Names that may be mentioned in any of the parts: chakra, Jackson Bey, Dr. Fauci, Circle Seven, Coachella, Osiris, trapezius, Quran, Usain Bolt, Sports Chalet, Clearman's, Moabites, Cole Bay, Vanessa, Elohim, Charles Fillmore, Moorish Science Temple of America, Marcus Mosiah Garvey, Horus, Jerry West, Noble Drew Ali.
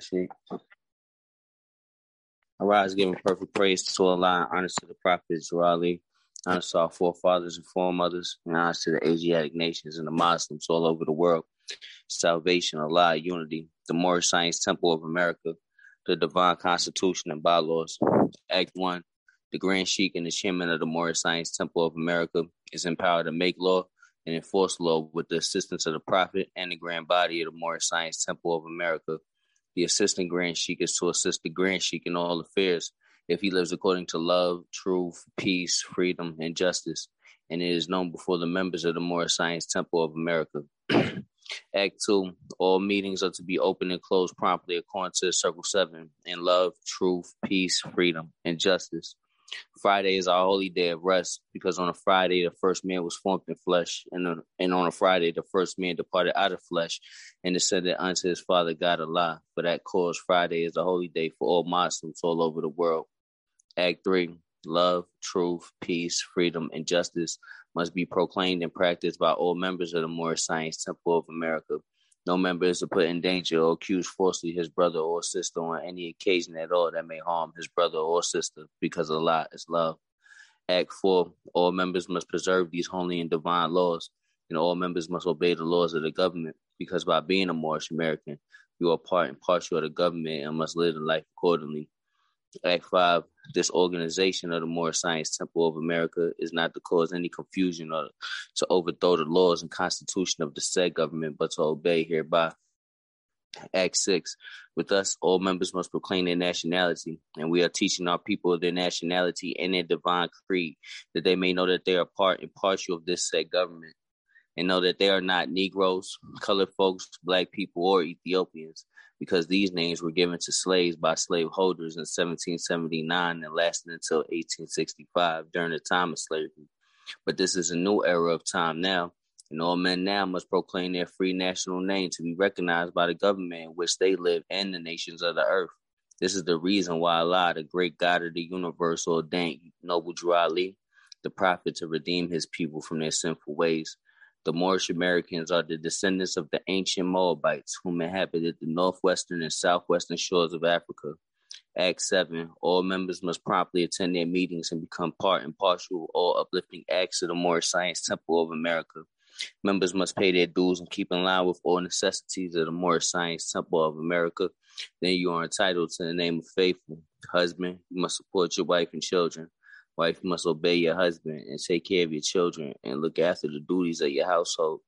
that shit. Arise, giving perfect praise to Allah, and honors to the Prophet Drew Ali, honors to our forefathers and foremothers, and honors to the Asiatic nations and the Muslims all over the world. Salvation, Allah, unity, the Moorish Science Temple of America, the Divine Constitution and Bylaws. Act 1, the Grand Sheikh and the Chairman of the Moorish Science Temple of America is empowered to make law and enforce law with the assistance of the Prophet and the Grand Body of the Moorish Science Temple of America. The Assistant Grand Sheikh is to assist the Grand Sheikh in all affairs if he lives according to love, truth, peace, freedom, and justice, and it is known before the members of the Moorish Science Temple of America. Act 2, all meetings are to be open and closed promptly according to Circle 7 in love, truth, peace, freedom, and justice. Friday is our holy day of rest because on a Friday, the first man was formed in flesh, and on a Friday, the first man departed out of flesh and descended unto his father, God Allah. For that cause, Friday is the holy day for all Muslims all over the world. Act 3, love, truth, peace, freedom, and justice must be proclaimed and practiced by all members of the Moorish Science Temple of America. No member is to put in danger or accuse falsely his brother or sister on any occasion at all that may harm his brother or sister, because Allah is love. Act 4, all members must preserve these holy and divine laws, and all members must obey the laws of the government, because by being a Moorish American, you are part and partial of the government and must live the life accordingly. Act 5, this organization of the Moorish Science Temple of America is not to cause any confusion or to overthrow the laws and constitution of the said government, but to obey hereby. Act 6, with us, all members must proclaim their nationality, and we are teaching our people their nationality and their divine creed, that they may know that they are part and partial of this said government, and know that they are not Negroes, colored folks, black people, or Ethiopians, because these names were given to slaves by slave holders in 1779 and lasted until 1865 during the time of slavery. But this is a new era of time now, and all men now must proclaim their free national name to be recognized by the government in which they live and the nations of the earth. This is the reason why Allah, the great God of the universe, ordained Noble Drew Ali, the prophet, to redeem his people from their sinful ways. The Moorish Americans are the descendants of the ancient Moabites, whom inhabited the northwestern and southwestern shores of Africa. Act 7, all members must promptly attend their meetings and become part and partial of all uplifting acts of the Moorish Science Temple of America. Members must pay their dues and keep in line with all necessities of the Moorish Science Temple of America. Then you are entitled to the name of faithful. Husband, you must support your wife and children. Wife, you must obey your husband and take care of your children and look after the duties of your household.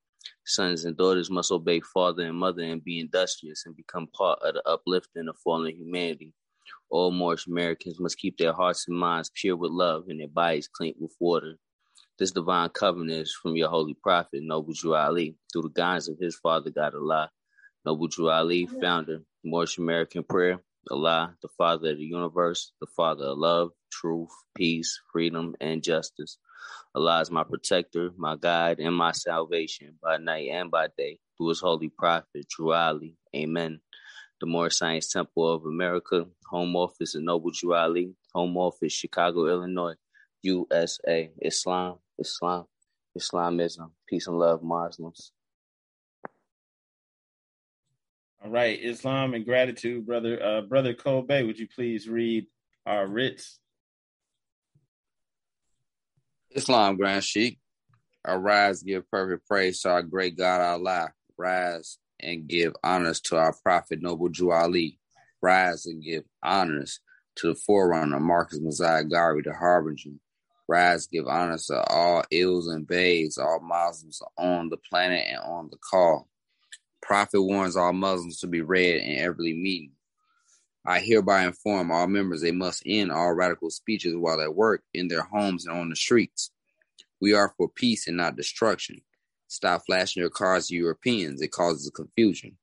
Sons and daughters must obey father and mother and be industrious and become part of the uplifting of fallen humanity. All Moorish Americans must keep their hearts and minds pure with love and their bodies clean with water. This divine covenant is from your holy prophet, Noble Drew Ali, through the guidance of his father, God Allah. Noble Drew Ali, founder, Moorish American prayer. Allah, the Father of the universe, the Father of love, truth, peace, freedom, and justice. Allah is my protector, my guide, and my salvation by night and by day, through his holy prophet, Drew Ali. Amen. The Moorish Science Temple of America, Home Office of Noble Drew Ali, Home Office, Chicago, Illinois, USA. Islam, Islamism, peace and love, Muslims. All right, Islam and gratitude, brother. Brother Cole Bay, would you please read our writs? Islam, Grand Sheikh. Arise, give perfect praise to our great God, Allah. Rise and give honors to our prophet, Noble Drew Ali. Rise and give honors to the forerunner, Marcus Mosiah Garvey, the harbinger. Rise, give honors to all ills and bays, all Muslims on the planet and on the call. Prophet warns all Muslims to be read in every meeting. I hereby inform all members they must end all radical speeches while at work, in their homes, and on the streets. We are for peace and not destruction. Stop flashing your cards to Europeans. It causes confusion.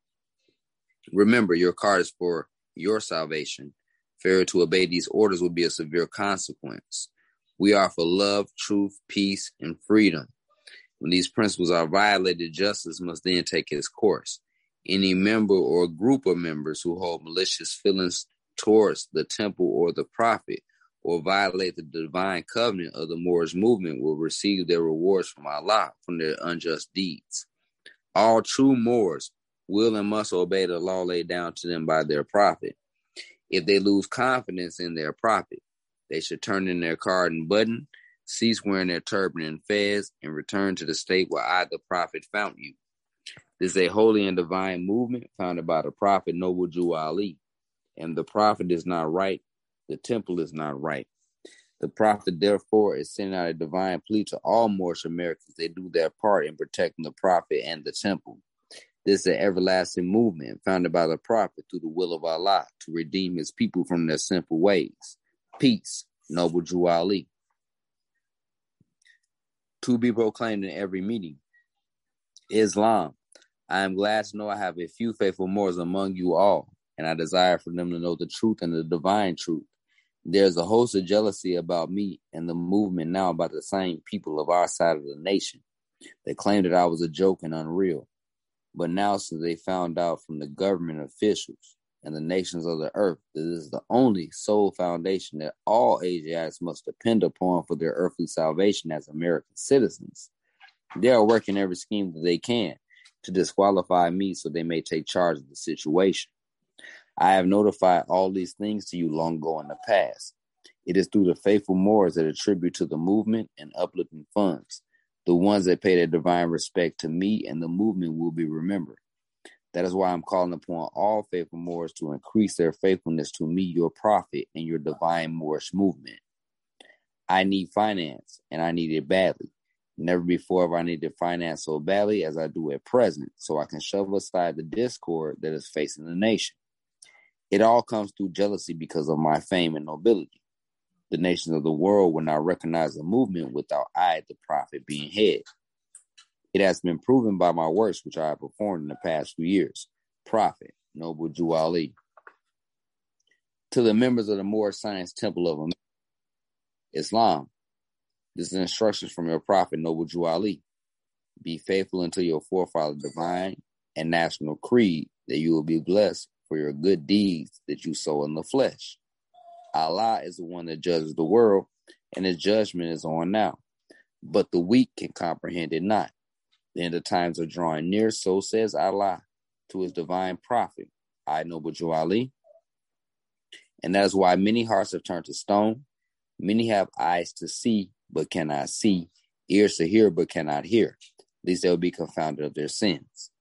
Remember, your card is for your salvation. Failure to obey these orders will be a severe consequence. We are for love, truth, peace, and freedom. When these principles are violated, justice must then take its course. Any member or group of members who hold malicious feelings towards the temple or the prophet, or violate the divine covenant of the Moorish movement, will receive their rewards from Allah from their unjust deeds. All true Moors will and must obey the law laid down to them by their prophet. If they lose confidence in their prophet, they should turn in their card and button, cease wearing their turban and fez, and return to the state where I, the prophet, found you. This is a holy and divine movement founded by the prophet Noble Drew Ali. And the prophet is not right. The temple is not right. The prophet, therefore, is sending out a divine plea to all Moorish Americans. They do their part in protecting the prophet and the temple. This is an everlasting movement founded by the prophet through the will of Allah to redeem his people from their sinful ways. Peace, Noble Drew Ali. To be proclaimed in every meeting. Islam. I am glad to know I have a few faithful Moors among you all, and I desire for them to know the truth and the divine truth. There's a host of jealousy about me and the movement now by the same people of our side of the nation. They claimed that I was a joke and unreal. But now, since they found out from the government officials and the nations of the earth that this is the only sole foundation that all Asiatics must depend upon for their earthly salvation as American citizens, they are working every scheme that they can to disqualify me so they may take charge of the situation. I have notified all these things to you long ago in the past. It is through the faithful Moors that attribute to the movement and uplifting funds. The ones that pay their divine respect to me and the movement will be remembered. That is why I'm calling upon all faithful Moors to increase their faithfulness to me, your prophet, and your divine Moorish movement. I need finance, and I need it badly. Never before have I needed finance so badly as I do at present, so I can shove aside the discord that is facing the nation. It all comes through jealousy because of my fame and nobility. The nations of the world will not recognize the movement without I, the prophet, being head. It has been proven by my works, which I have performed in the past few years. Prophet, Noble Drew Ali. To the members of the Moorish Science Temple of America, Islam. This is instructions from your prophet, Noble Drew Ali. Be faithful unto your forefather's divine and national creed that you will be blessed for your good deeds that you sow in the flesh. Allah is the one that judges the world, and his judgment is on now. But the weak can comprehend it not. The end of times are drawing near, so says Allah to his divine prophet, I, Noble Drew Ali. And that is why many hearts have turned to stone. Many have eyes to see, but cannot see, ears to hear, but cannot hear, lest they will be confounded of their sins.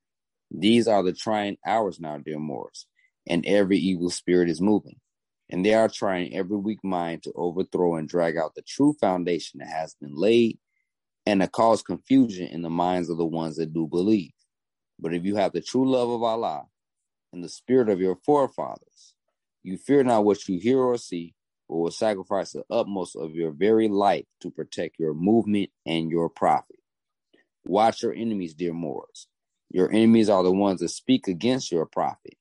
These are the trying hours now, dear Moors, and every evil spirit is moving. And they are trying every weak mind to overthrow and drag out the true foundation that has been laid and to cause confusion in the minds of the ones that do believe. But if you have the true love of Allah and the spirit of your forefathers, you fear not what you hear or see, but will sacrifice the utmost of your very life to protect your movement and your prophet. Watch your enemies, dear Moors. Your enemies are the ones that speak against your prophet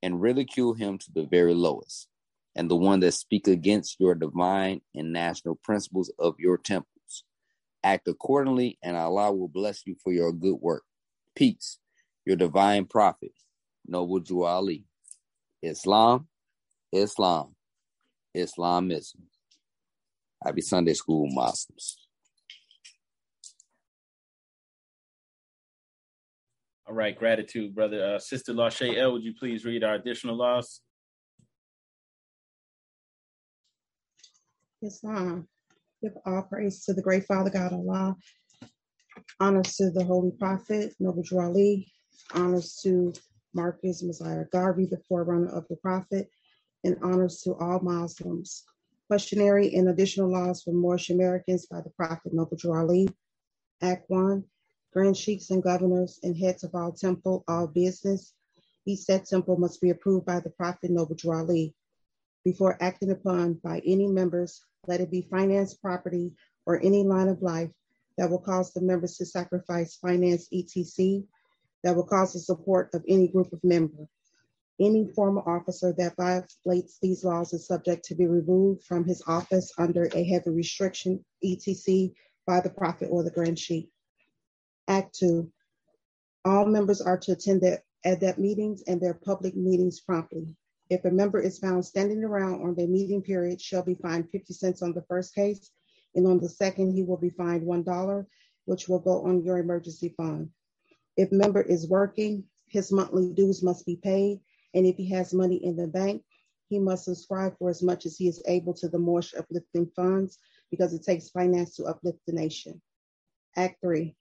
and ridicule him to the very lowest, and the one that speak against your divine and national principles of your temples. Act accordingly, and Allah will bless you for your good work. Peace, your divine prophet, Noble Drew Ali. Islam, Islam, Islamism. Happy Sunday School, Muslims. All right, gratitude, brother. Sister Lachey L., would you please read our additional laws? Islam. Give all praise to the great Father God Allah. Honors to the Holy Prophet, Noble Drew Ali. Honors to Marcus Mosiah Garvey, the forerunner of the Prophet. And honors to all Muslims. Questionary and additional laws for Moorish Americans by the Prophet, Noble Drew Ali. Act 1. Grand sheikhs and governors and heads of all temple, all business. Each said temple must be approved by the Prophet Noble Drew Ali. Before acting upon by any members, let it be finance, property, or any line of life that will cause the members to sacrifice finance, etc., that will cause the support of any group of member. Any former officer that violates these laws is subject to be removed from his office under a heavy restriction, etc., by the Prophet or the Grand Sheikh. Act 2. All members are to attend their adept meetings and their public meetings promptly. If a member is found standing around on their meeting period, shall be fined 50 cents on the first case, and on the second, he will be fined $1, which will go on your emergency fund. If member is working, his monthly dues must be paid, and if he has money in the bank, he must subscribe for as much as he is able to the Moorish uplifting funds, because it takes finance to uplift the nation. Act 3.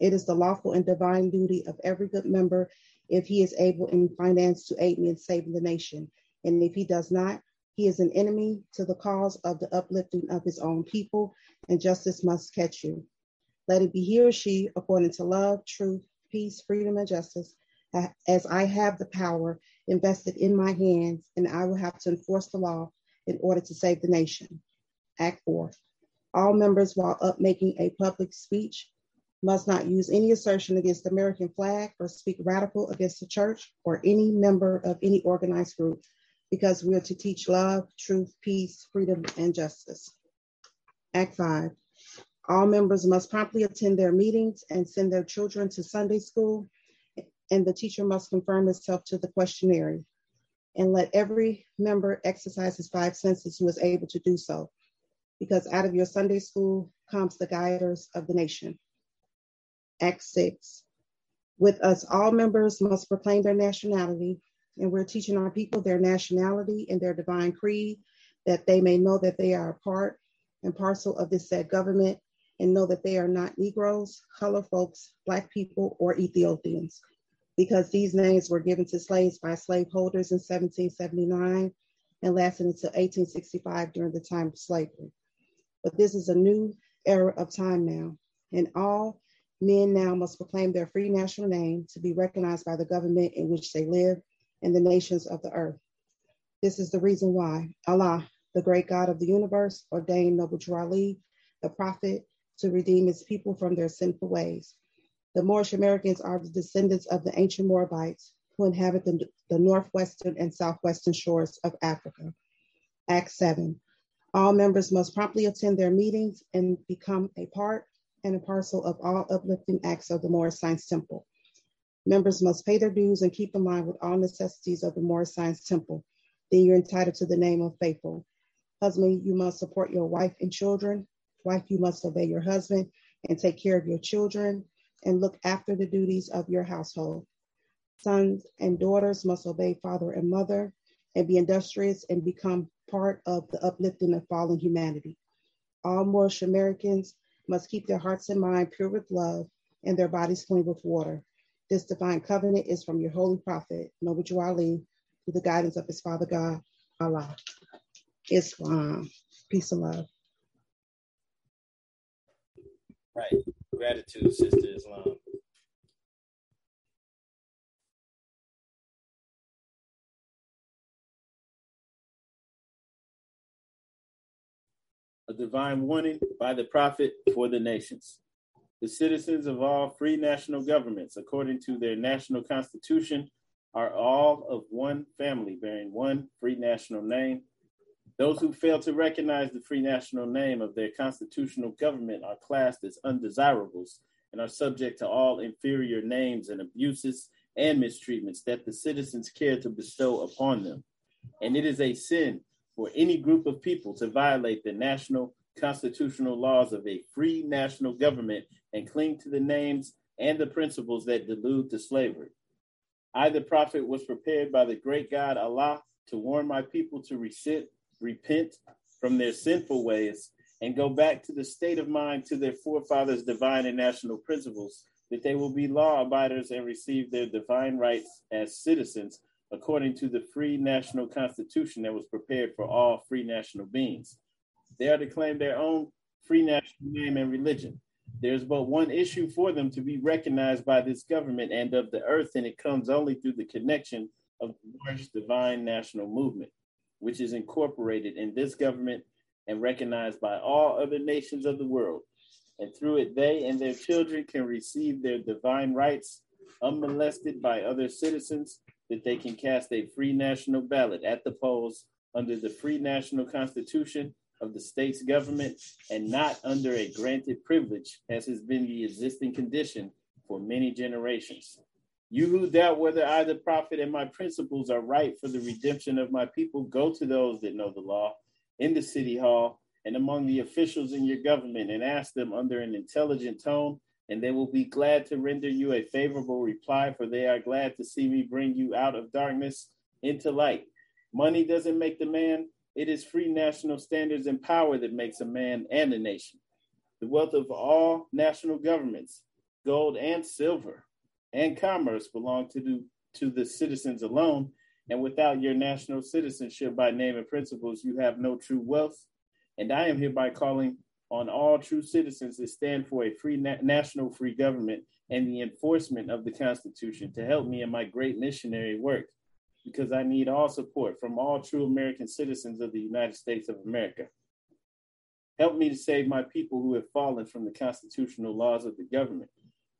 It is the lawful and divine duty of every good member, if he is able in finance, to aid me in saving the nation. And if he does not, he is an enemy to the cause of the uplifting of his own people, and justice must catch you. Let it be he or she, according to love, truth, peace, freedom, and justice, as I have the power invested in my hands, and I will have to enforce the law in order to save the nation. Act 4. All members, while up making a public speech, must not use any assertion against the American flag or speak radical against the church or any member of any organized group, because we are to teach love, truth, peace, freedom, and justice. Act 5. All members must promptly attend their meetings and send their children to Sunday school, and the teacher must confirm himself to the questionnaire. And let every member exercise his 5 senses who is able to do so, because out of your Sunday school comes the guiders of the nation. Act 6. With us, all members must proclaim their nationality, and we're teaching our people their nationality and their divine creed, that they may know that they are a part and parcel of this said government, and know that they are not Negroes, color folks, Black people, or Ethiopians, because these names were given to slaves by slaveholders in 1779 and lasted until 1865 during the time of slavery. But this is a new era of time now, and all men now must proclaim their free national name to be recognized by the government in which they live and the nations of the earth. This is the reason why Allah, the great God of the universe, ordained Noble Drew Ali, the prophet, to redeem his people from their sinful ways. The Moorish Americans are the descendants of the ancient Moabites who inhabit the northwestern and southwestern shores of Africa. Act 7. All members must promptly attend their meetings and become a part and a parcel of all uplifting acts of the Moorish Science Temple. Members must pay their dues and keep in line with all necessities of the Moorish Science Temple. Then you're entitled to the name of faithful. Husband, you must support your wife and children. Wife, you must obey your husband and take care of your children and look after the duties of your household. Sons and daughters must obey father and mother and be industrious and become part of the uplifting of fallen humanity. All Moorish Americans must keep their hearts and mind pure with love and their bodies clean with water. This divine covenant is from your holy prophet, Noble Drew Ali, through the guidance of his father God, Allah. Islam. Peace and love. Right. Gratitude, Sister Islam. A divine warning by the prophet for the nations. The citizens of all free national governments, according to their national constitution, are all of one family bearing one free national name. Those who fail to recognize the free national name of their constitutional government are classed as undesirables and are subject to all inferior names and abuses and mistreatments that the citizens care to bestow upon them. And it is a sin for any group of people to violate the national constitutional laws of a free national government and cling to the names and the principles that delude to slavery. I, the prophet, was prepared by the great God Allah to warn my people to repent from their sinful ways and go back to the state of mind to their forefathers' divine and national principles, that they will be law abiders and receive their divine rights as citizens according to the free national constitution that was prepared for all free national beings. They are to claim their own free national name and religion. There's but one issue for them to be recognized by this government and of the earth, and it comes only through the connection of the Moorish divine national movement, which is incorporated in this government and recognized by all other nations of the world. And through it, they and their children can receive their divine rights unmolested by other citizens, that they can cast a free national ballot at the polls under the free national constitution of the state's government and not under a granted privilege, as has been the existing condition for many generations. You who doubt whether I, the prophet, and my principles are right for the redemption of my people, go to those that know the law in the city hall and among the officials in your government and ask them under an intelligent tone and they will be glad to render you a favorable reply, for they are glad to see me bring you out of darkness into light. Money doesn't make the man. It is free national standards and power that makes a man and a nation. The wealth of all national governments, gold and silver, and commerce belong to the citizens alone, and without your national citizenship by name and principles, you have no true wealth. And I am hereby calling on all true citizens that stand for a free national free government and the enforcement of the Constitution to help me in my great missionary work, because I need all support from all true American citizens of the United States of America. Help me to save my people who have fallen from the constitutional laws of the government.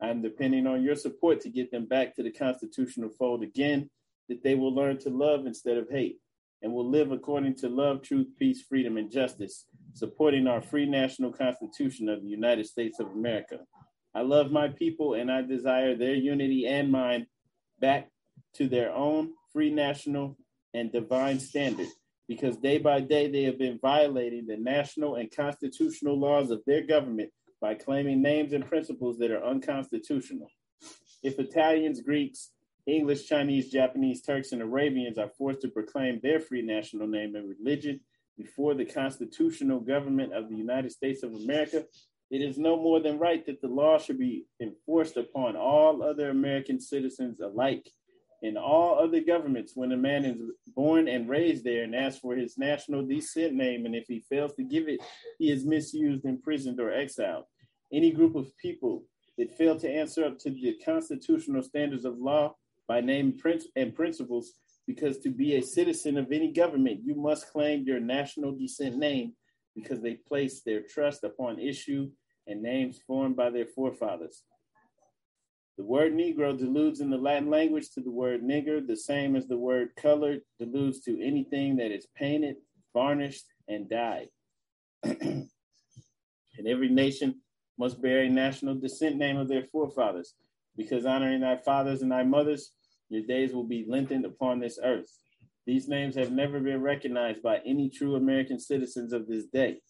I am depending on your support to get them back to the constitutional fold again, that they will learn to love instead of hate, and will live according to love, truth, peace, freedom, and justice, supporting our free national Constitution of the United States of America. I love my people, and I desire their unity and mine back to their own free national and divine standard, because day by day they have been violating the national and constitutional laws of their government by claiming names and principles that are unconstitutional. If Italians, Greeks, English, Chinese, Japanese, Turks, and Arabians are forced to proclaim their free national name and religion before the constitutional government of the United States of America, it is no more than right that the law should be enforced upon all other American citizens alike. In all other governments, when a man is born and raised there and asks for his national descent name, and if he fails to give it, he is misused, imprisoned, or exiled. Any group of people that fail to answer up to the constitutional standards of law by name and principles, because to be a citizen of any government, you must claim your national descent name, because they place their trust upon issue and names formed by their forefathers. The word Negro deludes in the Latin language to the word nigger, the same as the word colored deludes to anything that is painted, varnished, and dyed. And every nation must bear a national descent name of their forefathers, because honoring thy fathers and thy mothers, your days will be lengthened upon this earth. These names have never been recognized by any true American citizens of this day.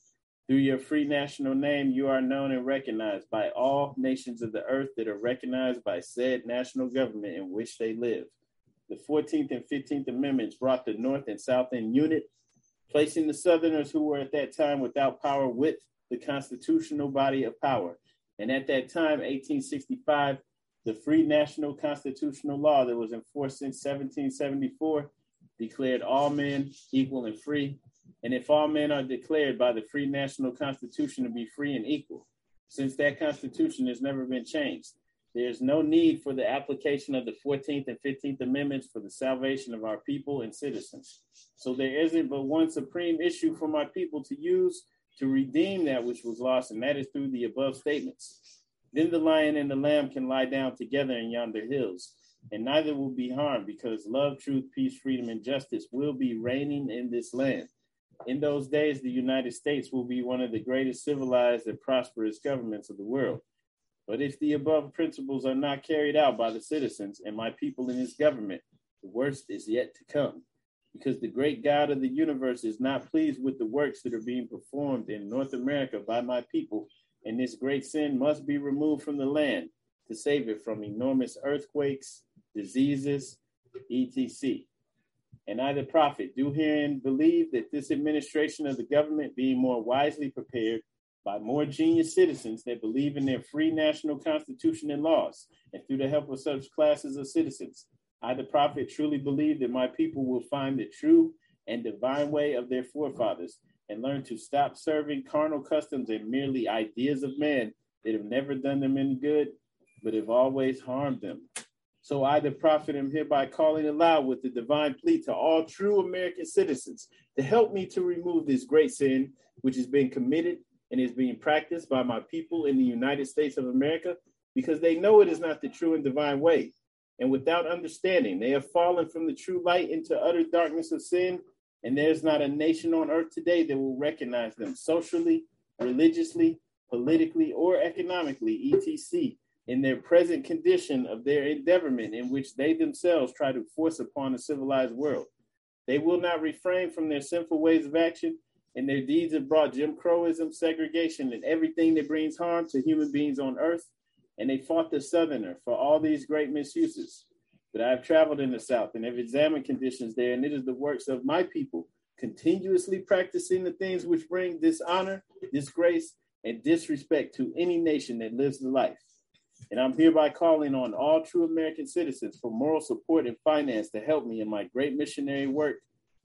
Through your free national name, you are known and recognized by all nations of the earth that are recognized by said national government in which they live. The 14th and 15th Amendments brought the North and South in unit, placing the Southerners who were at that time without power with the constitutional body of power. And at that time, 1865, the free national constitutional law that was enforced since 1774 declared all men equal and free. And if all men are declared by the free national constitution to be free and equal, since that constitution has never been changed, there's no need for the application of the 14th and 15th Amendments for the salvation of our people and citizens. So there isn't but one supreme issue for my people to use to redeem that which was lost, and that is through the above statements. Then the lion and the lamb can lie down together in yonder hills, and neither will be harmed, because love, truth, peace, freedom, and justice will be reigning in this land. In those days, the United States will be one of the greatest civilized and prosperous governments of the world. But if the above principles are not carried out by the citizens and my people in this government, the worst is yet to come, because the great God of the universe is not pleased with the works that are being performed in North America by my people, and this great sin must be removed from the land to save it from enormous earthquakes, diseases, etc. And I, the prophet, do herein believe that this administration of the government, being more wisely prepared by more genius citizens that believe in their free national constitution and laws, and through the help of such classes of citizens, I, the prophet, truly believe that my people will find the true and divine way of their forefathers and learn to stop serving carnal customs and merely ideas of man that have never done them any good, but have always harmed them. So I, the prophet, am hereby calling aloud with the divine plea to all true American citizens to help me to remove this great sin, which has been committed and is being practiced by my people in the United States of America, because they know it is not the true and divine way. And without understanding, they have fallen from the true light into utter darkness of sin. And there's not a nation on earth today that will recognize them socially, religiously, politically, or economically, etc., in their present condition of their endeavorment in which they themselves try to force upon a civilized world. They will not refrain from their sinful ways of action, and their deeds have brought Jim Crowism, segregation, and everything that brings harm to human beings on earth, and they fought the Southerner for all these great misuses. But I have traveled in the South and have examined conditions there, and it is the works of my people continuously practicing the things which bring dishonor, disgrace, and disrespect to any nation that lives the life. And I'm hereby calling on all true American citizens for moral support and finance to help me in my great missionary work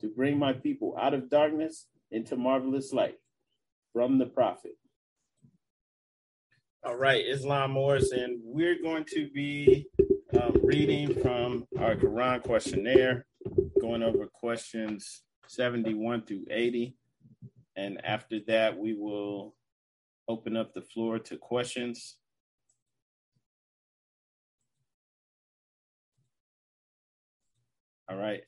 to bring my people out of darkness into marvelous light. From the Prophet. All right, Islam Morris, and we're going to be reading from our Quran questionnaire, going over questions 71 through 80. And after that, we will open up the floor to questions. All right.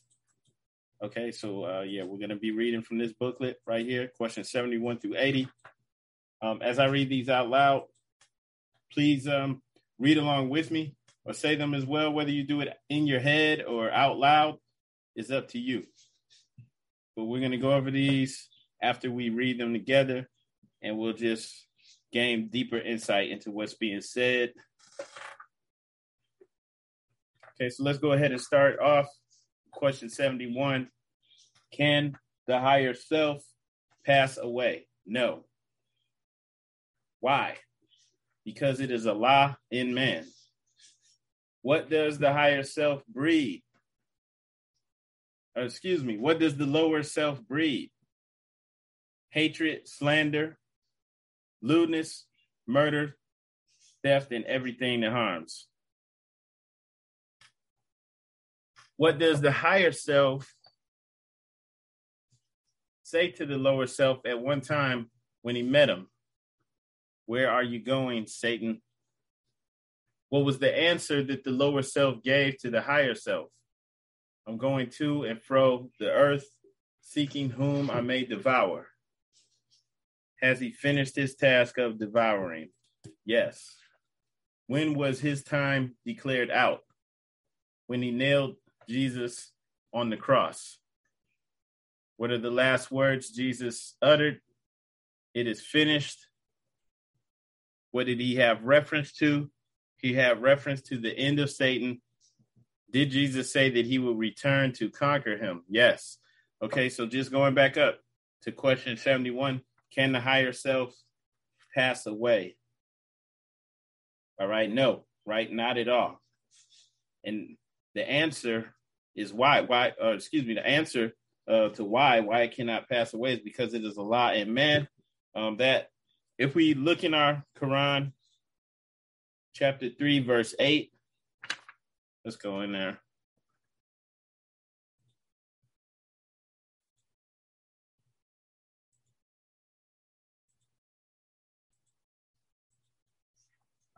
Okay, so we're going to be reading from this booklet right here, questions 71 through 80. As I read these out loud, please read along with me or say them as well, whether you do it in your head or out loud, it's up to you. But we're going to go over these after we read them together, and we'll just gain deeper insight into what's being said. Okay, so let's go ahead and start off. Question 71, can the higher self pass away? No. Why? Because it is Allah in man. What does the higher self breed? What does the lower self breed? Hatred, slander, lewdness, murder, theft, and everything that harms. What does the higher self say to the lower self at one time when he met him? Where are you going, Satan? What was the answer that the lower self gave to the higher self? I'm going to and fro the earth, seeking whom I may devour. Has he finished his task of devouring? Yes. When was his time declared out? When he nailed Jesus on the cross. What are the last words Jesus uttered? It is finished. What did he have reference to? He had reference to the end of Satan. Did Jesus say that he will return to conquer him? Yes. Okay, so just going back up to question 71, can the higher self pass away? All right, no, right? Not at all. And the answer is why it cannot pass away is because it is Allah in man. That if we look in our Quran, chapter 3, verse 8, let's go in there.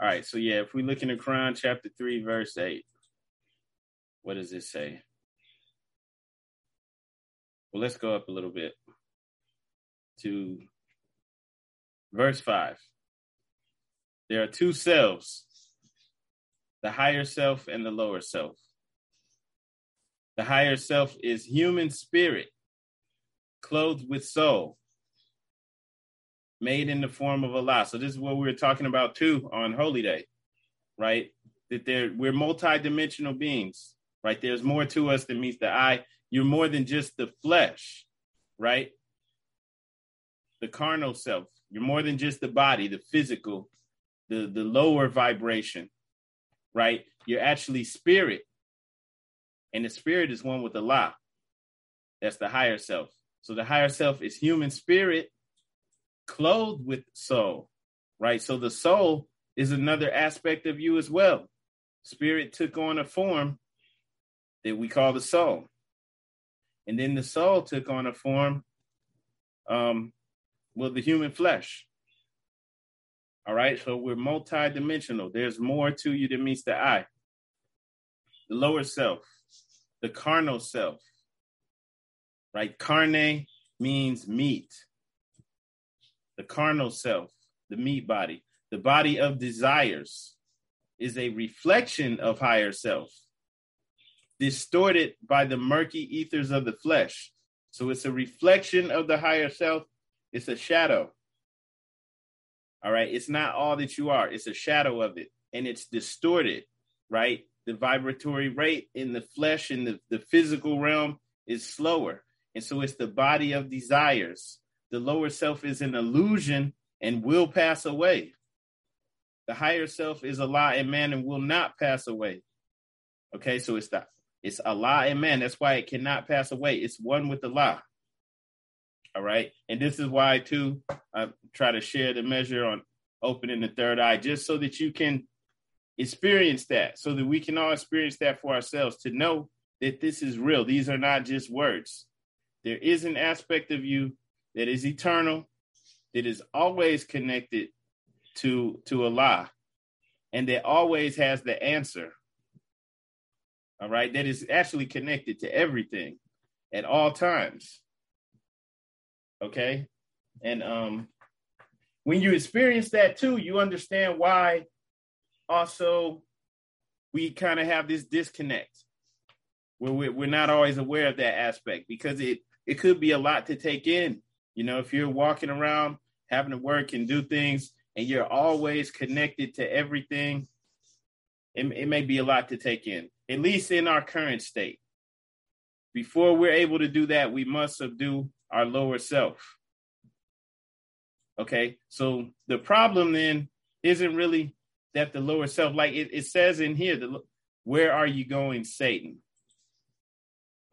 All right, so if we look in the Quran, chapter 3, verse 8, what does it say? Well, let's go up a little bit to verse 5. There are two selves, the higher self and the lower self. The higher self is human spirit, clothed with soul, made in the form of Allah. So this is what we were talking about too on Holy Day, right? That we're multidimensional beings. Right, there's more to us than meets the eye. You're more than just the flesh, right? The carnal self. You're more than just the body, the physical, the lower vibration, right? You're actually spirit. And the spirit is one with Allah. That's the higher self. So the higher self is human spirit clothed with soul, right? So the soul is another aspect of you as well. Spirit took on a form that we call the soul. And then the soul took on a form, the human flesh. All right, so we're multidimensional. There's more to you than meets the eye. The lower self, the carnal self, right? Carne means meat. The carnal self, the meat body, the body of desires is a reflection of higher self, distorted by the murky ethers of the flesh. So it's a reflection of the higher self. It's a shadow. All right. It's not all that you are. It's a shadow of it. and it's distorted, right? The vibratory rate in the flesh and the physical realm is slower. And so it's the body of desires. The lower self is an illusion and will pass away. The higher self is Allah and man and will not pass away. Okay, so it's Allah and man. That's why it cannot pass away. It's one with Allah. All right. And this is why, too, I try to share the measure on opening the third eye, just so that you can experience that, so that we can all experience that for ourselves, to know that this is real. These are not just words. There is an aspect of you that is eternal, that is always connected to Allah, and that always has the answer. All right. That is actually connected to everything at all times. Okay. And when you experience that too, you understand why also we kind of have this disconnect where we're not always aware of that aspect, because it could be a lot to take in. You know, if you're walking around having to work and do things and you're always connected to everything, it may be a lot to take in, at least in our current state. Before we're able to do that, we must subdue our lower self. Okay, so the problem then isn't really that the lower self, like it says in here, where are you going, Satan?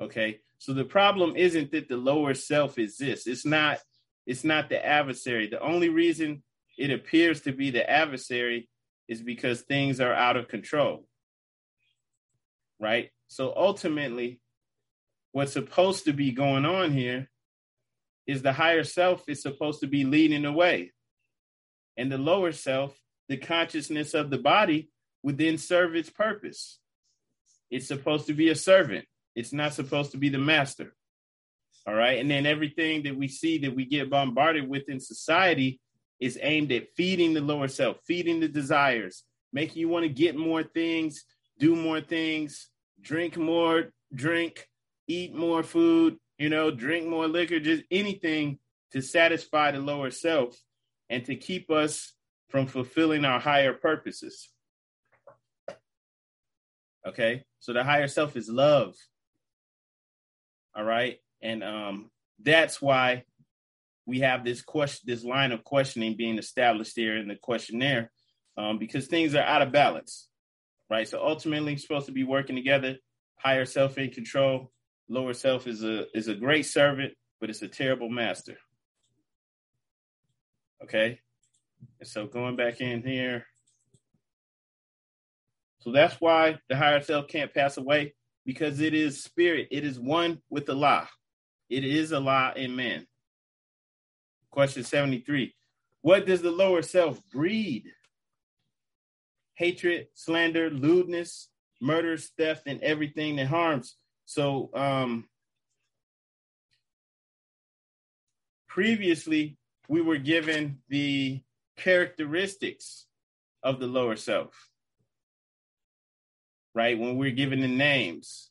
Okay, so the problem isn't that the lower self exists. It's not the adversary. The only reason it appears to be the adversary is because things are out of control, right? So ultimately, what's supposed to be going on here is the higher self is supposed to be leading the way. And the lower self, the consciousness of the body, would then serve its purpose. It's supposed to be a servant. It's not supposed to be the master. All right. And then everything that we see that we get bombarded with in society is aimed at feeding the lower self, feeding the desires, making you want to get more things, do more things, drink more, eat more food, you know, drink more liquor, just anything to satisfy the lower self and to keep us from fulfilling our higher purposes. Okay, so the higher self is love. All right, and that's why we have this question, this line of questioning being established here in the questionnaire, because things are out of balance, right? So ultimately, you're supposed to be working together, higher self in control. Lower self is a great servant, but it's a terrible master. Okay. And so going back in here. So that's why the higher self can't pass away, because it is spirit. It is one with Allah. It is Allah in man. Question 73. What does the lower self breed? Hatred, slander, lewdness, murders, theft, and everything that harms. So previously, we were given the characteristics of the lower self, right? When we're given the names,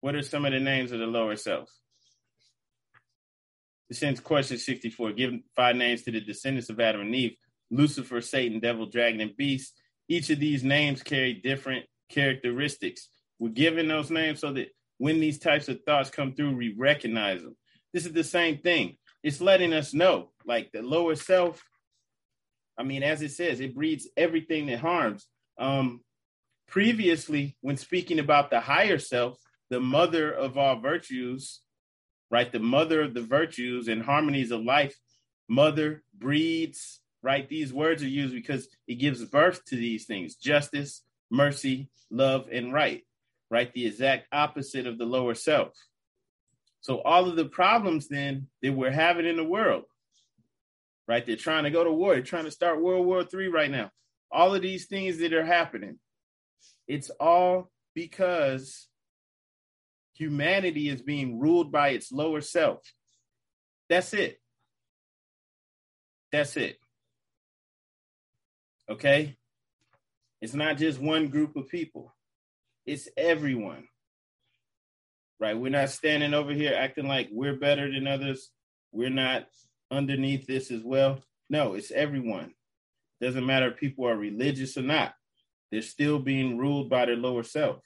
what are some of the names of the lower self? Since question 64, give 5 names to the descendants of Adam and Eve: Lucifer, Satan, devil, dragon, and beast. Each of these names carry different characteristics. We're given those names so that when these types of thoughts come through, we recognize them. This is the same thing. It's letting us know, like the lower self, I mean, as it says, it breeds everything that harms. Previously, when speaking about the higher self, the mother of all virtues, right? The mother of the virtues and harmonies of life, mother, breeds, right? These words are used because it gives birth to these things: justice, mercy, love, and right. Right? The exact opposite of the lower self. So all of the problems then that we're having in the world, right? They're trying to go to war. They're trying to start World War III right now. All of these things that are happening, it's all because humanity is being ruled by its lower self. That's it. That's it. Okay? It's not just one group of people. It's everyone, right? We're not standing over here acting like we're better than others. We're not underneath this as well. No, it's everyone. Doesn't matter if people are religious or not. They're still being ruled by their lower self.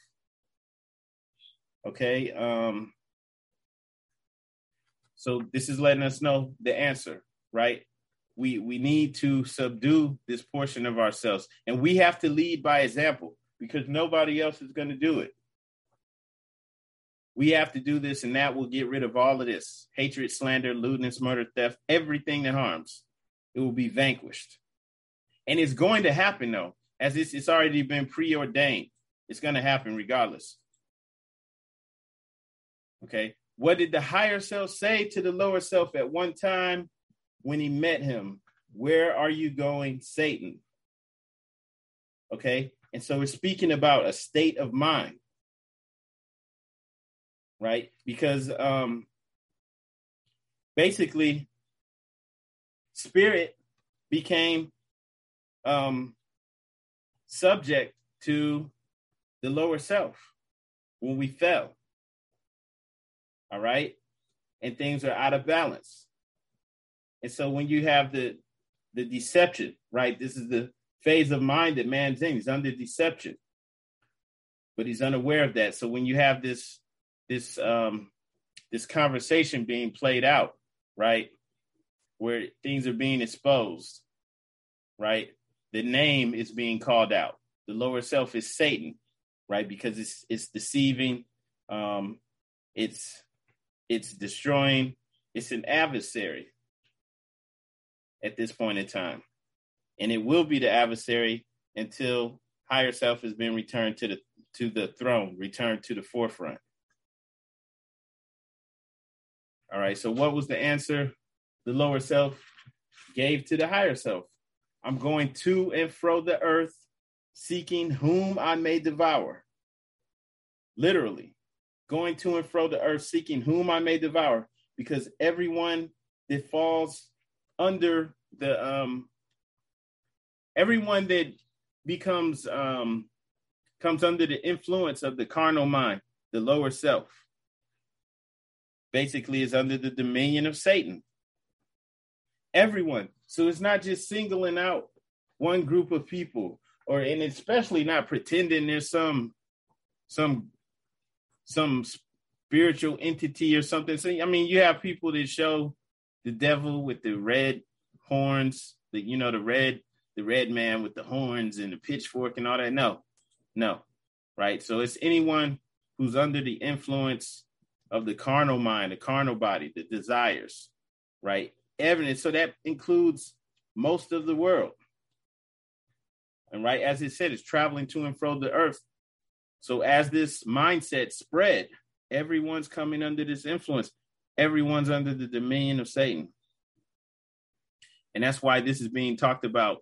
Okay. So this is letting us know the answer, right? We need to subdue this portion of ourselves, and we have to lead by example because nobody else is going to do it. We have to do this, and that will get rid of all of this hatred, slander, lewdness, murder, theft, everything that harms. It will be vanquished. And it's going to happen, though, as it's already been preordained. It's going to happen regardless. Okay. What did the higher self say to the lower self at one time when he met him? Where are you going, Satan? Okay. And so it's speaking about a state of mind. Right? Because basically, spirit became subject to the lower self when we fell. All right? And things are out of balance. And so when you have the deception, right? This is the phase of mind that man's in. He's under deception. But he's unaware of that. So when you have this conversation being played out, right, where things are being exposed, right, the name is being called out. The lower self is Satan, right, because it's deceiving, it's destroying, it's an adversary at this point in time, and it will be the adversary until higher self has been returned to the throne, returned to the forefront. All right, so what was the answer the lower self gave to the higher self? I'm going to and fro the earth, seeking whom I may devour. Literally, going to and fro the earth, seeking whom I may devour, because everyone that becomes comes under the influence of the carnal mind, the lower self, basically is under the dominion of Satan. Everyone. So it's not just singling out one group of people, and especially not pretending there's some spiritual entity or something. So, I mean, you have people that show the devil with the red horns, the red man with the horns and the pitchfork and all that. No. Right. So it's anyone who's under the influence of the carnal mind, the carnal body, the desires, right? Evidence. So that includes most of the world. And right, as it said, it's traveling to and fro the earth. So as this mindset spread, everyone's coming under this influence. Everyone's under the dominion of Satan. And that's why this is being talked about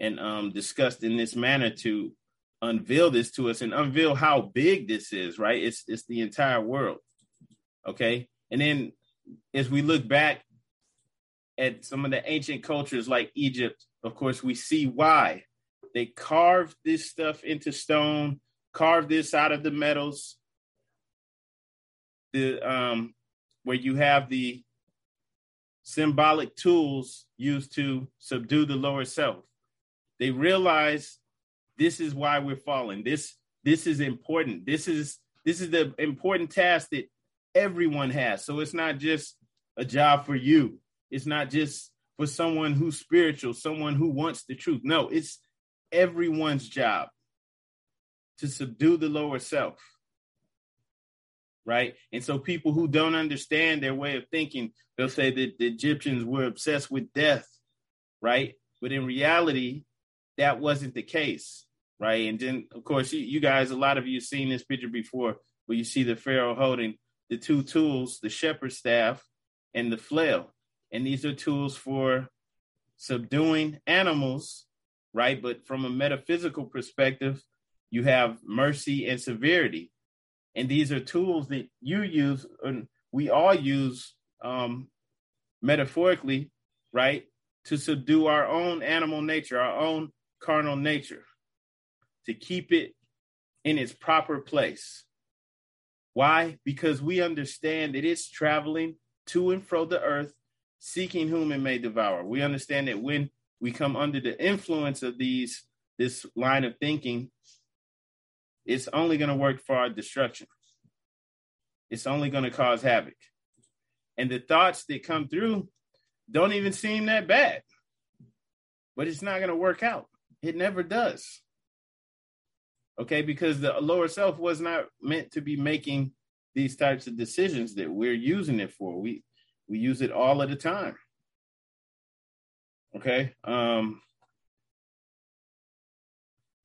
and discussed in this manner to unveil this to us and unveil how big this is, right? It's the entire world. Okay, and then as we look back at some of the ancient cultures like Egypt, of course, we see why they carved this stuff into stone, carved this out of the metals. Where you have the symbolic tools used to subdue the lower self, they realize this is why we're falling. This is important. This is the important task that everyone has. So it's not just a job for you. It's not just for someone who's spiritual, someone who wants the truth. No, it's everyone's job to subdue the lower self, right? And so people who don't understand their way of thinking, they'll say that the Egyptians were obsessed with death, right? But in reality, that wasn't the case, right? And then, of course, you guys, a lot of you seen this picture before where you see the pharaoh holding the two tools, the shepherd's staff and the flail. And these are tools for subduing animals, right? But from a metaphysical perspective, you have mercy and severity. And these are tools that you use and we all use metaphorically, right? To subdue our own animal nature, our own carnal nature, to keep it in its proper place. Why? Because we understand that it's traveling to and fro the earth, seeking whom it may devour. We understand that when we come under the influence of this line of thinking, it's only going to work for our destruction. It's only going to cause havoc. And the thoughts that come through don't even seem that bad, but it's not going to work out. It never does. Okay, because the lower self was not meant to be making these types of decisions that we're using it for. We use it all of the time. Okay. All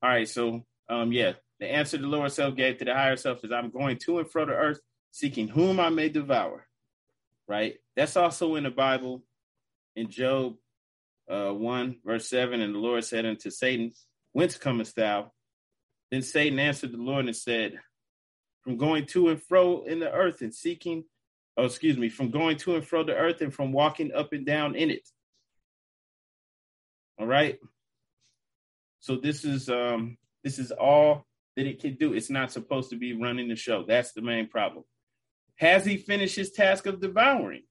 right. So, the answer the lower self gave to the higher self is, I'm going to and fro the earth, seeking whom I may devour. Right. That's also in the Bible in Job 1:7. And the Lord said unto Satan, whence comest thou? Then Satan answered the Lord and said, from going to and fro the earth and from walking up and down in it. All right. So this is all that it can do. It's not supposed to be running the show. That's the main problem. Has he finished his task of devouring?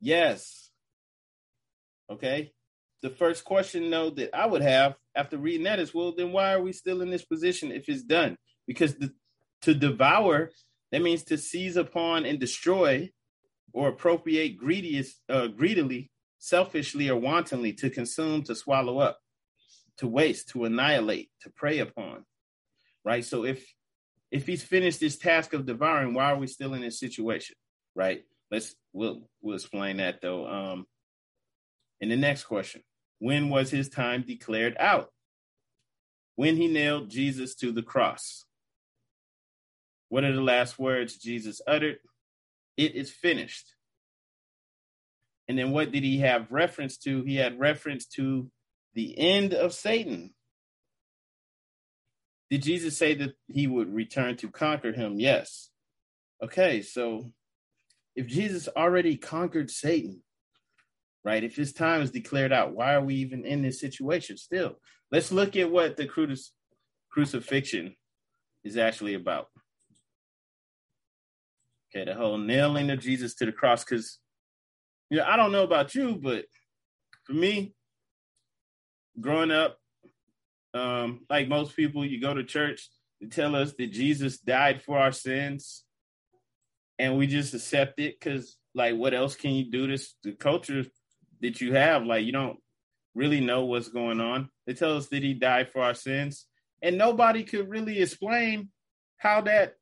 Yes. Okay. The first question, though, that I would have after reading that is, well, then why are we still in this position if it's done? Because to devour, that means to seize upon and destroy or appropriate greedily, selfishly, or wantonly, to consume, to swallow up, to waste, to annihilate, to prey upon, right? So if he's finished this task of devouring, why are we still in this situation, right? We'll explain that, though, in the next question. When was his time declared out? When he nailed Jesus to the cross. What are the last words Jesus uttered? It is finished. And then what did he have reference to? He had reference to the end of Satan. Did Jesus say that he would return to conquer him? Yes. Okay, so if Jesus already conquered Satan, right, if his time is declared out, why are we even in this situation still? Let's look at what the crucifixion is actually about. Okay, the whole nailing of Jesus to the cross, because, I don't know about you, but for me, growing up, like most people, you go to church, they tell us that Jesus died for our sins, and we just accept it because, what else can you do? This the culture that you have, you don't really know what's going on. They tell us that he died for our sins, and nobody could really explain how that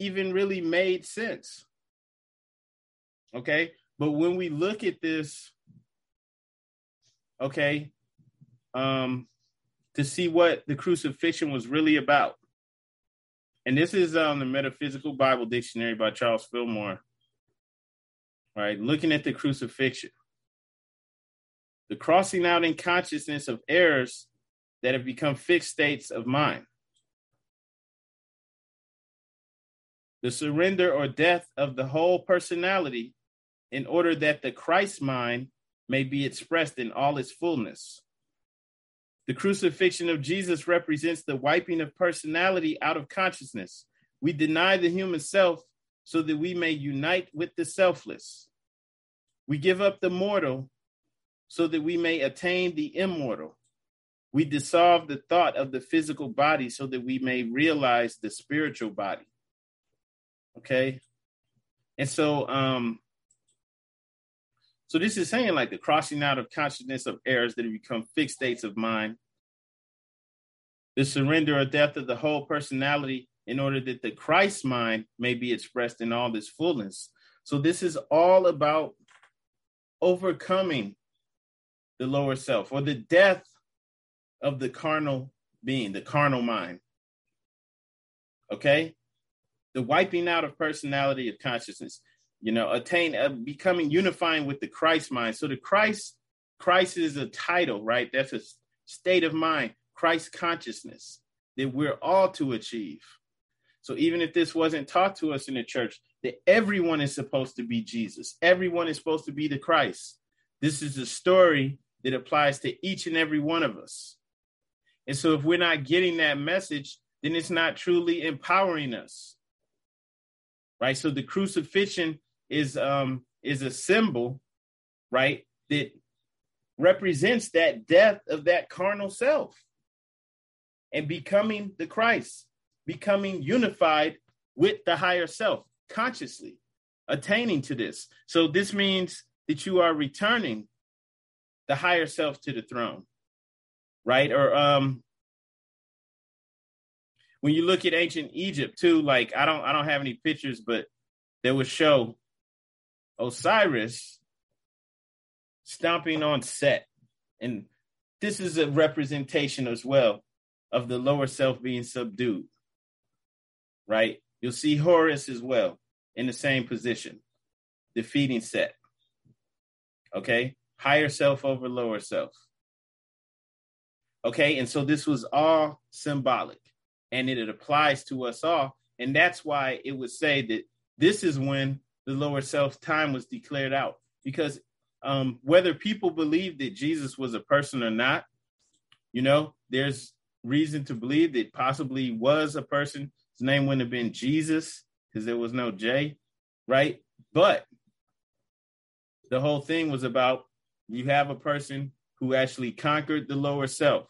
even really made sense. Okay. But when we look at this, okay, to see what the crucifixion was really about. And this is on the Metaphysical Bible Dictionary by Charles Fillmore. Right. Looking at the crucifixion. The crossing out in consciousness of errors that have become fixed states of mind. The surrender or death of the whole personality in order that the Christ mind may be expressed in all its fullness. The crucifixion of Jesus represents the wiping of personality out of consciousness. We deny the human self so that we may unite with the selfless. We give up the mortal so that we may attain the immortal. We dissolve the thought of the physical body so that we may realize the spiritual body. Okay? And so, so this is saying the crossing out of consciousness of errors that have become fixed states of mind, the surrender or death of the whole personality in order that the Christ mind may be expressed in all this fullness. So this is all about overcoming the lower self or the death of the carnal being, the carnal mind. Okay? The wiping out of personality of consciousness. Attain becoming unifying with the Christ mind. So the Christ is a title, right? That's a state of mind, Christ consciousness that we're all to achieve. So even if this wasn't taught to us in the church, that everyone is supposed to be Jesus. Everyone is supposed to be the Christ. This is a story that applies to each and every one of us. And so if we're not getting that message, then it's not truly empowering us, right? So the crucifixion is a symbol, right, that represents that death of that carnal self and becoming the Christ, becoming unified with the higher self, consciously attaining to this. So this means that you are returning the higher self to the throne, right? Or when you look at ancient Egypt too, like I don't have any pictures, but they would show Osiris stomping on Set. And this is a representation as well of the lower self being subdued, right? You'll see Horus as well in the same position, defeating Set. Okay, higher self over lower self. Okay, and so this was all symbolic, and it applies to us all. And that's why it would say that this is when the lower self time was declared out, because whether people believe that Jesus was a person or not, you know, there's reason to believe that possibly was a person. His name wouldn't have been Jesus because there was no J, right? But the whole thing was about you have a person who actually conquered the lower self.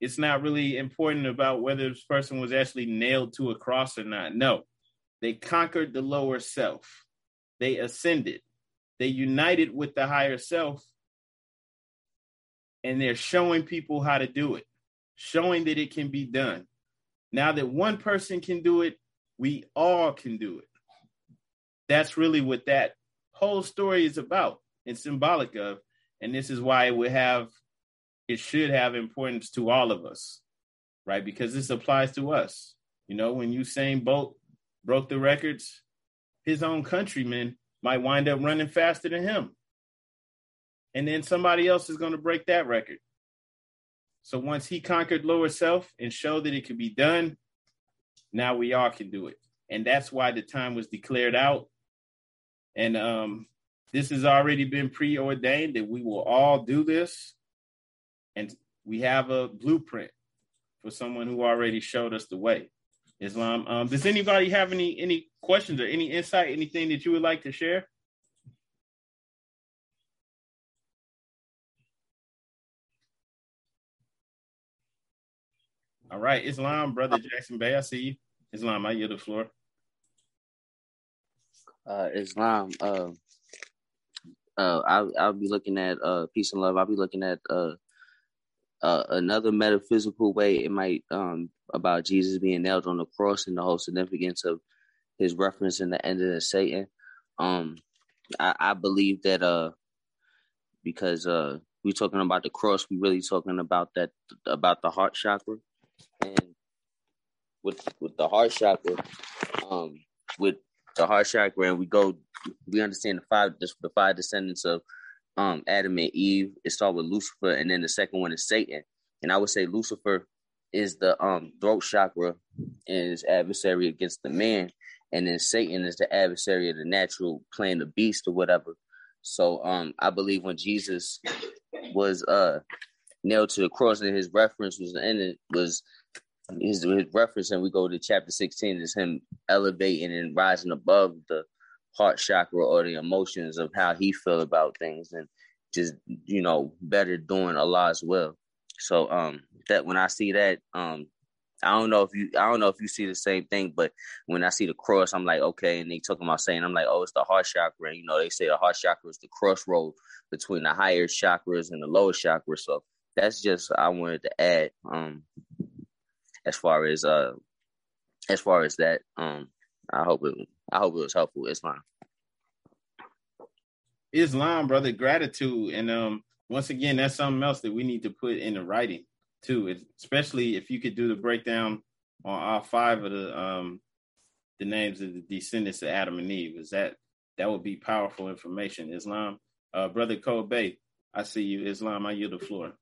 It's not really important about whether this person was actually nailed to a cross or not. No, they conquered the lower self. They ascended. They united with the higher self, and they're showing people how to do it, showing that it can be done. Now that one person can do it, we all can do it. That's really what that whole story is about and symbolic of, and this is why it should have importance to all of us, right? Because this applies to us. You know, when Usain Bolt broke the records, his own countrymen might wind up running faster than him. And then somebody else is going to break that record. So once he conquered lower self and showed that it could be done, now we all can do it. And that's why the time was declared out. And this has already been preordained that we will all do this. And we have a blueprint for someone who already showed us the way. Islam. Does anybody have any questions or any insight, anything that you would like to share? All right, Islam, Brother Jackson Bey, I see you. Islam, I yield the floor. Islam, I'll be looking at peace and love. I'll be looking at another metaphysical way it might about Jesus being nailed on the cross and the whole significance of his reference in the end of Satan. I believe that because we're talking about the cross, we're really talking about that, about the heart chakra. And with the heart chakra, and we understand the five descendants of Adam and Eve. It starts with Lucifer, and then the second one is Satan. And I would say Lucifer is the throat chakra and his adversary against the man, and then Satan is the adversary of the natural plane, the beast or whatever. So I believe when Jesus was nailed to the cross, and his reference was his reference, and we go to chapter 16, is him elevating and rising above the heart chakra or the emotions of how he feel about things, and just, you know, better doing Allah's will. So that when I see that, I don't know if you see the same thing, but when I see the cross, I'm like, okay, and they talking about saying, I'm like, oh, it's the heart chakra. And, you know, they say the heart chakra is the crossroad between the higher chakras and the lower chakra. So that's just I wanted to add as far as that. I hope it was helpful. Islam, brother, gratitude. And once again, that's something else that we need to put into writing too, especially if you could do the breakdown on all five of the names of the descendants of Adam and Eve. Is that would be powerful information. Islam, brother Cole Bay, I see you. Islam, I yield the floor.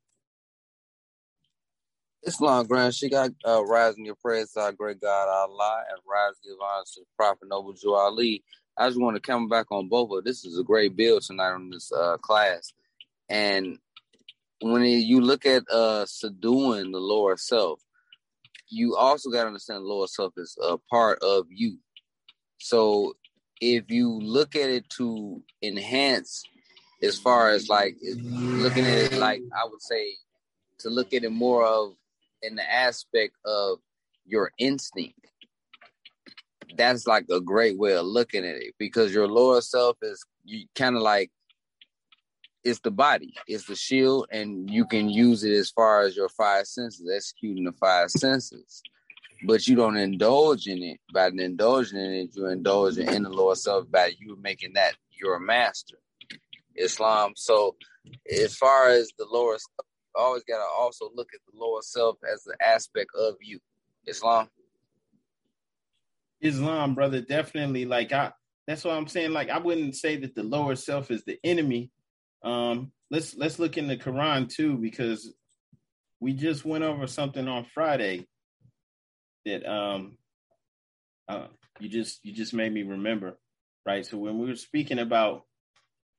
Islam, grand, she got rising your prayers to our great God, Allah, and rising your honors to the Prophet Noble Drew Ali. I just want to come back on both of this. Is a great build tonight on this class. And when you look at subduing the lower self, you also got to understand the lower self is a part of you. So if you look at it to enhance as far as like looking at it, like I would say to look at it more of in the aspect of your instinct. That's like a great way of looking at it, because your lower self is you kind of like, it's the body, it's the shield, and you can use it as far as your five senses, executing the five senses. But you don't indulge in it. By indulging in it, you indulge in the lower self by you making that your master. Islam. So as far as the lower self, you always got to also look at the lower self as an aspect of you. Islam, brother, definitely. Like that's what I'm saying. Like I wouldn't say that the lower self is the enemy. Let's look in the Quran too, because we just went over something on Friday that you just made me remember, right? So when we were speaking about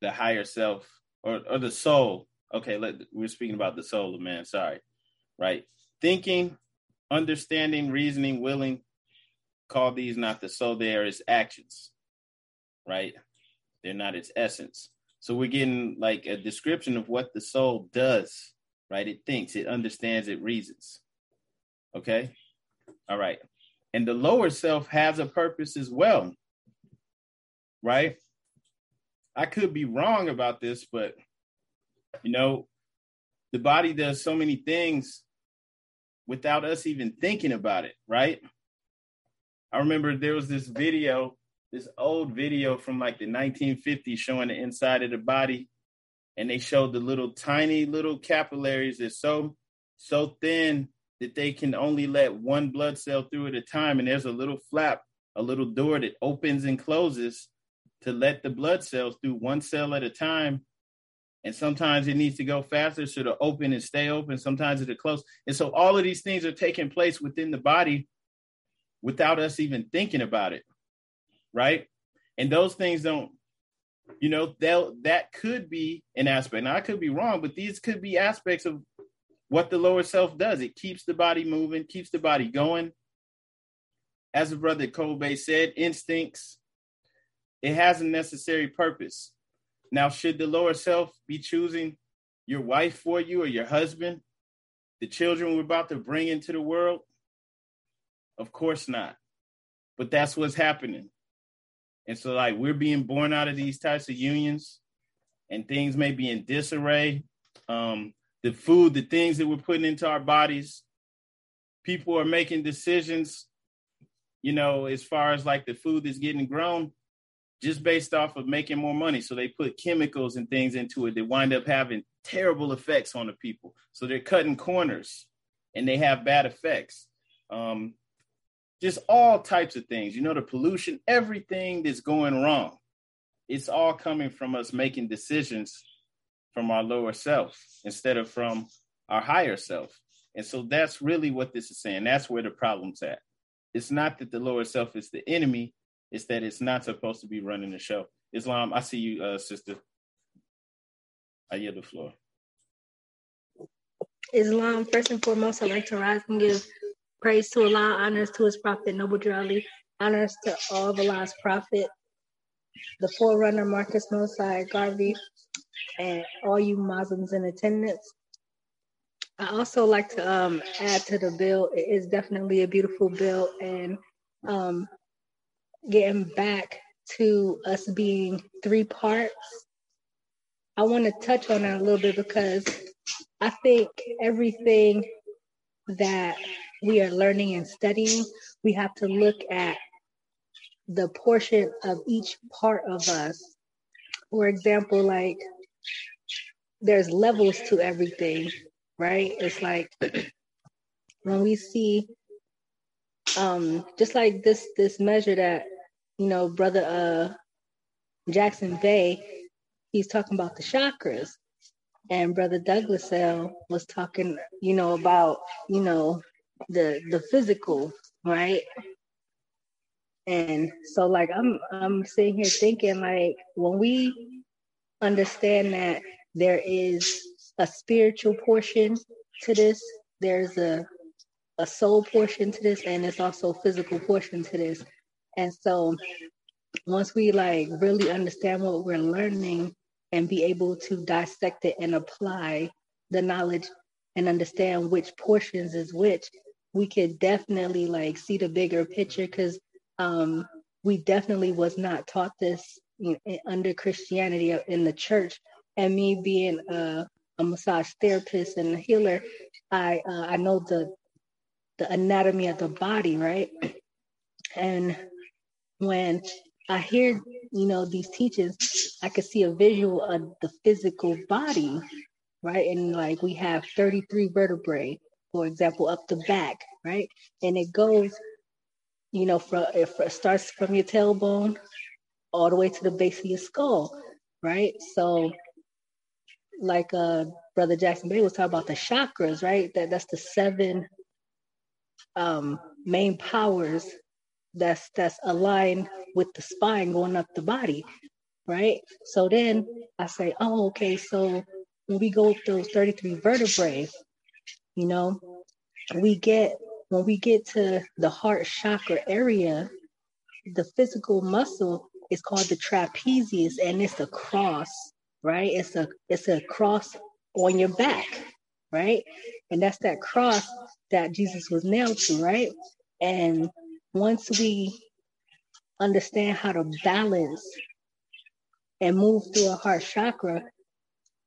the higher self or the soul, okay, we're speaking about the soul of man. Sorry, right? Thinking, understanding, reasoning, willing. Call these not the soul, they are its actions, right? They're not its essence. So we're getting like a description of what the soul does, right? It thinks, it understands, it reasons. Okay? All right. And the lower self has a purpose as well, right? I could be wrong about this, but, you know, the body does so many things without us even thinking about it, right? I remember there was this video, this old video from like the 1950s showing the inside of the body. And they showed the little tiny little capillaries that's so thin that they can only let one blood cell through at a time. And there's a little flap, a little door that opens and closes to let the blood cells through one cell at a time. And sometimes it needs to go faster, so it'll open and stay open. Sometimes it'll close. And so all of these things are taking place within the body without us even thinking about it, right? And those things don't, you know, that could be an aspect. Now, I could be wrong, but these could be aspects of what the lower self does. It keeps the body moving, keeps the body going. As the brother Kobe said, instincts, it has a necessary purpose. Now, should the lower self be choosing your wife for you or your husband, the children we're about to bring into the world? Of course not. But that's what's happening. And so like we're being born out of these types of unions and things may be in disarray. The food, the things that we're putting into our bodies, people are making decisions, you know, as far as like the food that's getting grown just based off of making more money. So they put chemicals and things into it that wind up having terrible effects on the people. So they're cutting corners and they have bad effects. Just all types of things, you know, the pollution, everything that's going wrong. It's all coming from us making decisions from our lower self instead of from our higher self. And so that's really what this is saying. That's where the problem's at. It's not that the lower self is the enemy. It's that it's not supposed to be running the show. Islam, I see you, sister. I yield the floor. Islam, first and foremost, I'd like to rise and give praise to Allah, honors to his prophet, Noble Drew Ali, honors to all of Allah's prophet, the forerunner, Marcus Mosiah Garvey, and all you Muslims in attendance. I also like to add to the bill. It is definitely a beautiful bill, and getting back to us being three parts, I want to touch on that a little bit because I think everything that we are learning and studying, we have to look at the portion of each part of us. For example, like there's levels to everything, right? It's like when we see just like this measure that, you know, brother Jackson Bay, he's talking about the chakras, and brother Douglas L was talking, you know, about, you know, the physical, right? And so like I'm sitting here thinking, like, when we understand that there is a spiritual portion to this, there's a soul portion to this, and it's also a physical portion to this. And so once we like really understand what we're learning and be able to dissect it and apply the knowledge and understand which portions is which, we could definitely like see the bigger picture, because we definitely was not taught this under Christianity in the church. And me being a massage therapist and a healer, I know the anatomy of the body, right? And when I hear, these teachings, I could see a visual of the physical body, right? And like we have 33 vertebrae, for example, up the back, right? And it goes, it starts from your tailbone all the way to the base of your skull, right? So like Brother Jackson Bay was talking about the chakras, right? That's the seven main powers that's aligned with the spine going up the body, right? So then I say, oh, okay, so when we go up those 33 vertebrae, when we get to the heart chakra area, the physical muscle is called the trapezius, and it's a cross, right? It's a cross on your back, right? And that's that cross that Jesus was nailed to, right? And once we understand how to balance and move through our heart chakra,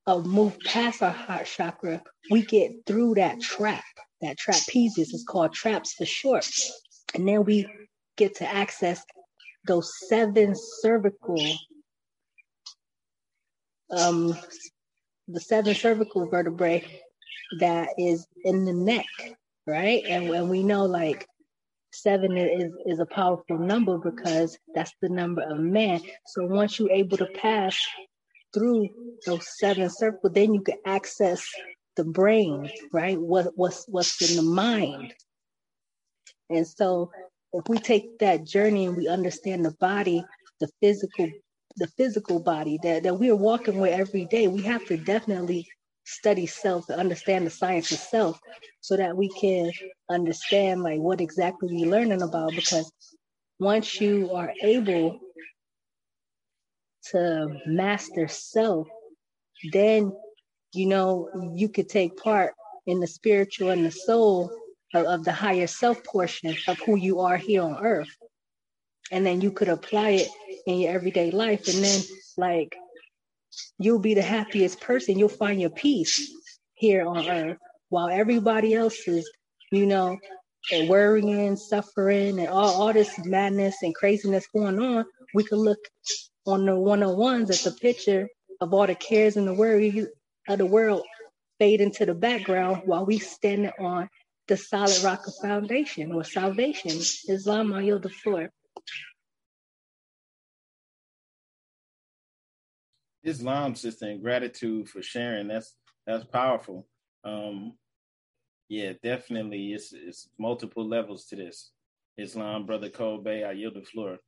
or move past our heart chakra, we get through that trap, that trapezius is called traps for short. And then we get to access those seven cervical, the seven cervical vertebrae that is in the neck, right? And when we know like seven is a powerful number because that's the number of man. So once you're able to pass through those seven circles, then you can access the brain, right? What's in the mind. And so if we take that journey and we understand the body, the physical body that we're walking with every day, we have to definitely study self and understand the science of self so that we can understand like what exactly we're learning about. Because once you are able to master self, then you could take part in the spiritual and the soul of the higher self portion of who you are here on earth, and then you could apply it in your everyday life, and then like you'll be the happiest person. You'll find your peace here on earth while everybody else is, worrying, suffering, and all this madness and craziness going on. We could look on the one-on-ones at the picture of all the cares and the worries of the world fade into the background while we standing on the solid rock of foundation or salvation. Islam, I yield the floor. Islam, sister, and gratitude for sharing. That's powerful. Yeah, definitely. It's multiple levels to this. Islam, Brother Cole Bay, I yield the floor.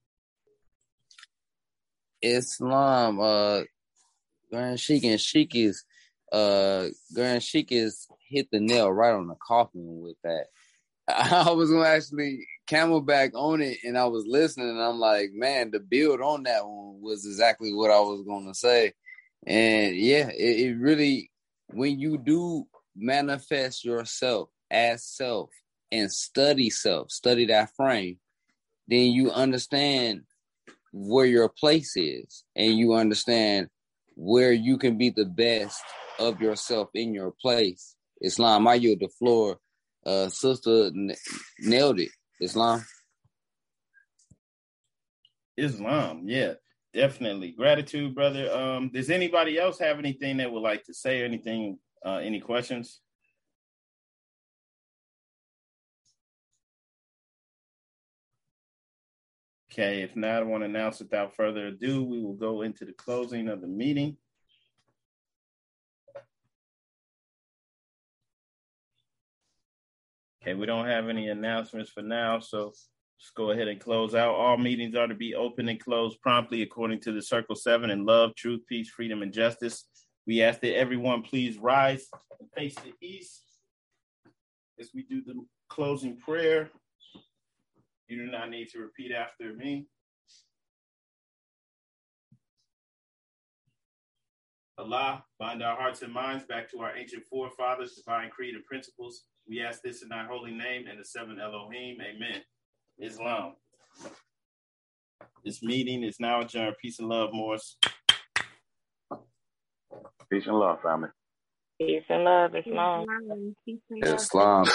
Islam, Grand Sheik and Sheikis, Grand Sheikis hit the nail right on the coffin with that. I was gonna actually camelback on it, and I was listening, and I'm like, man, the build on that one was exactly what I was gonna say. And yeah, it really, when you do manifest yourself as self and study that frame, then you understand where your place is, and you understand where you can be the best of yourself in your place. Islam, I yield the floor. Sister nailed it. Islam, yeah, definitely. Gratitude, brother. Does anybody else have anything that would like to say or anything? Any questions? Okay, if not, I want to announce without further ado, we will go into the closing of the meeting. Okay, we don't have any announcements for now, so let's go ahead and close out. All meetings are to be open and closed promptly according to the Circle Seven in love, truth, peace, freedom, and justice. We ask that everyone please rise and face the east as we do the closing prayer. You do not need to repeat after me. Allah, bind our hearts and minds back to our ancient forefathers, divine creed and principles. We ask this in thy holy name and the seven Elohim. Amen. Islam. This meeting is now adjourned. Peace and love, Morris. Peace and love, family. Peace and love, Islam. Islam. Peace and love. Islam.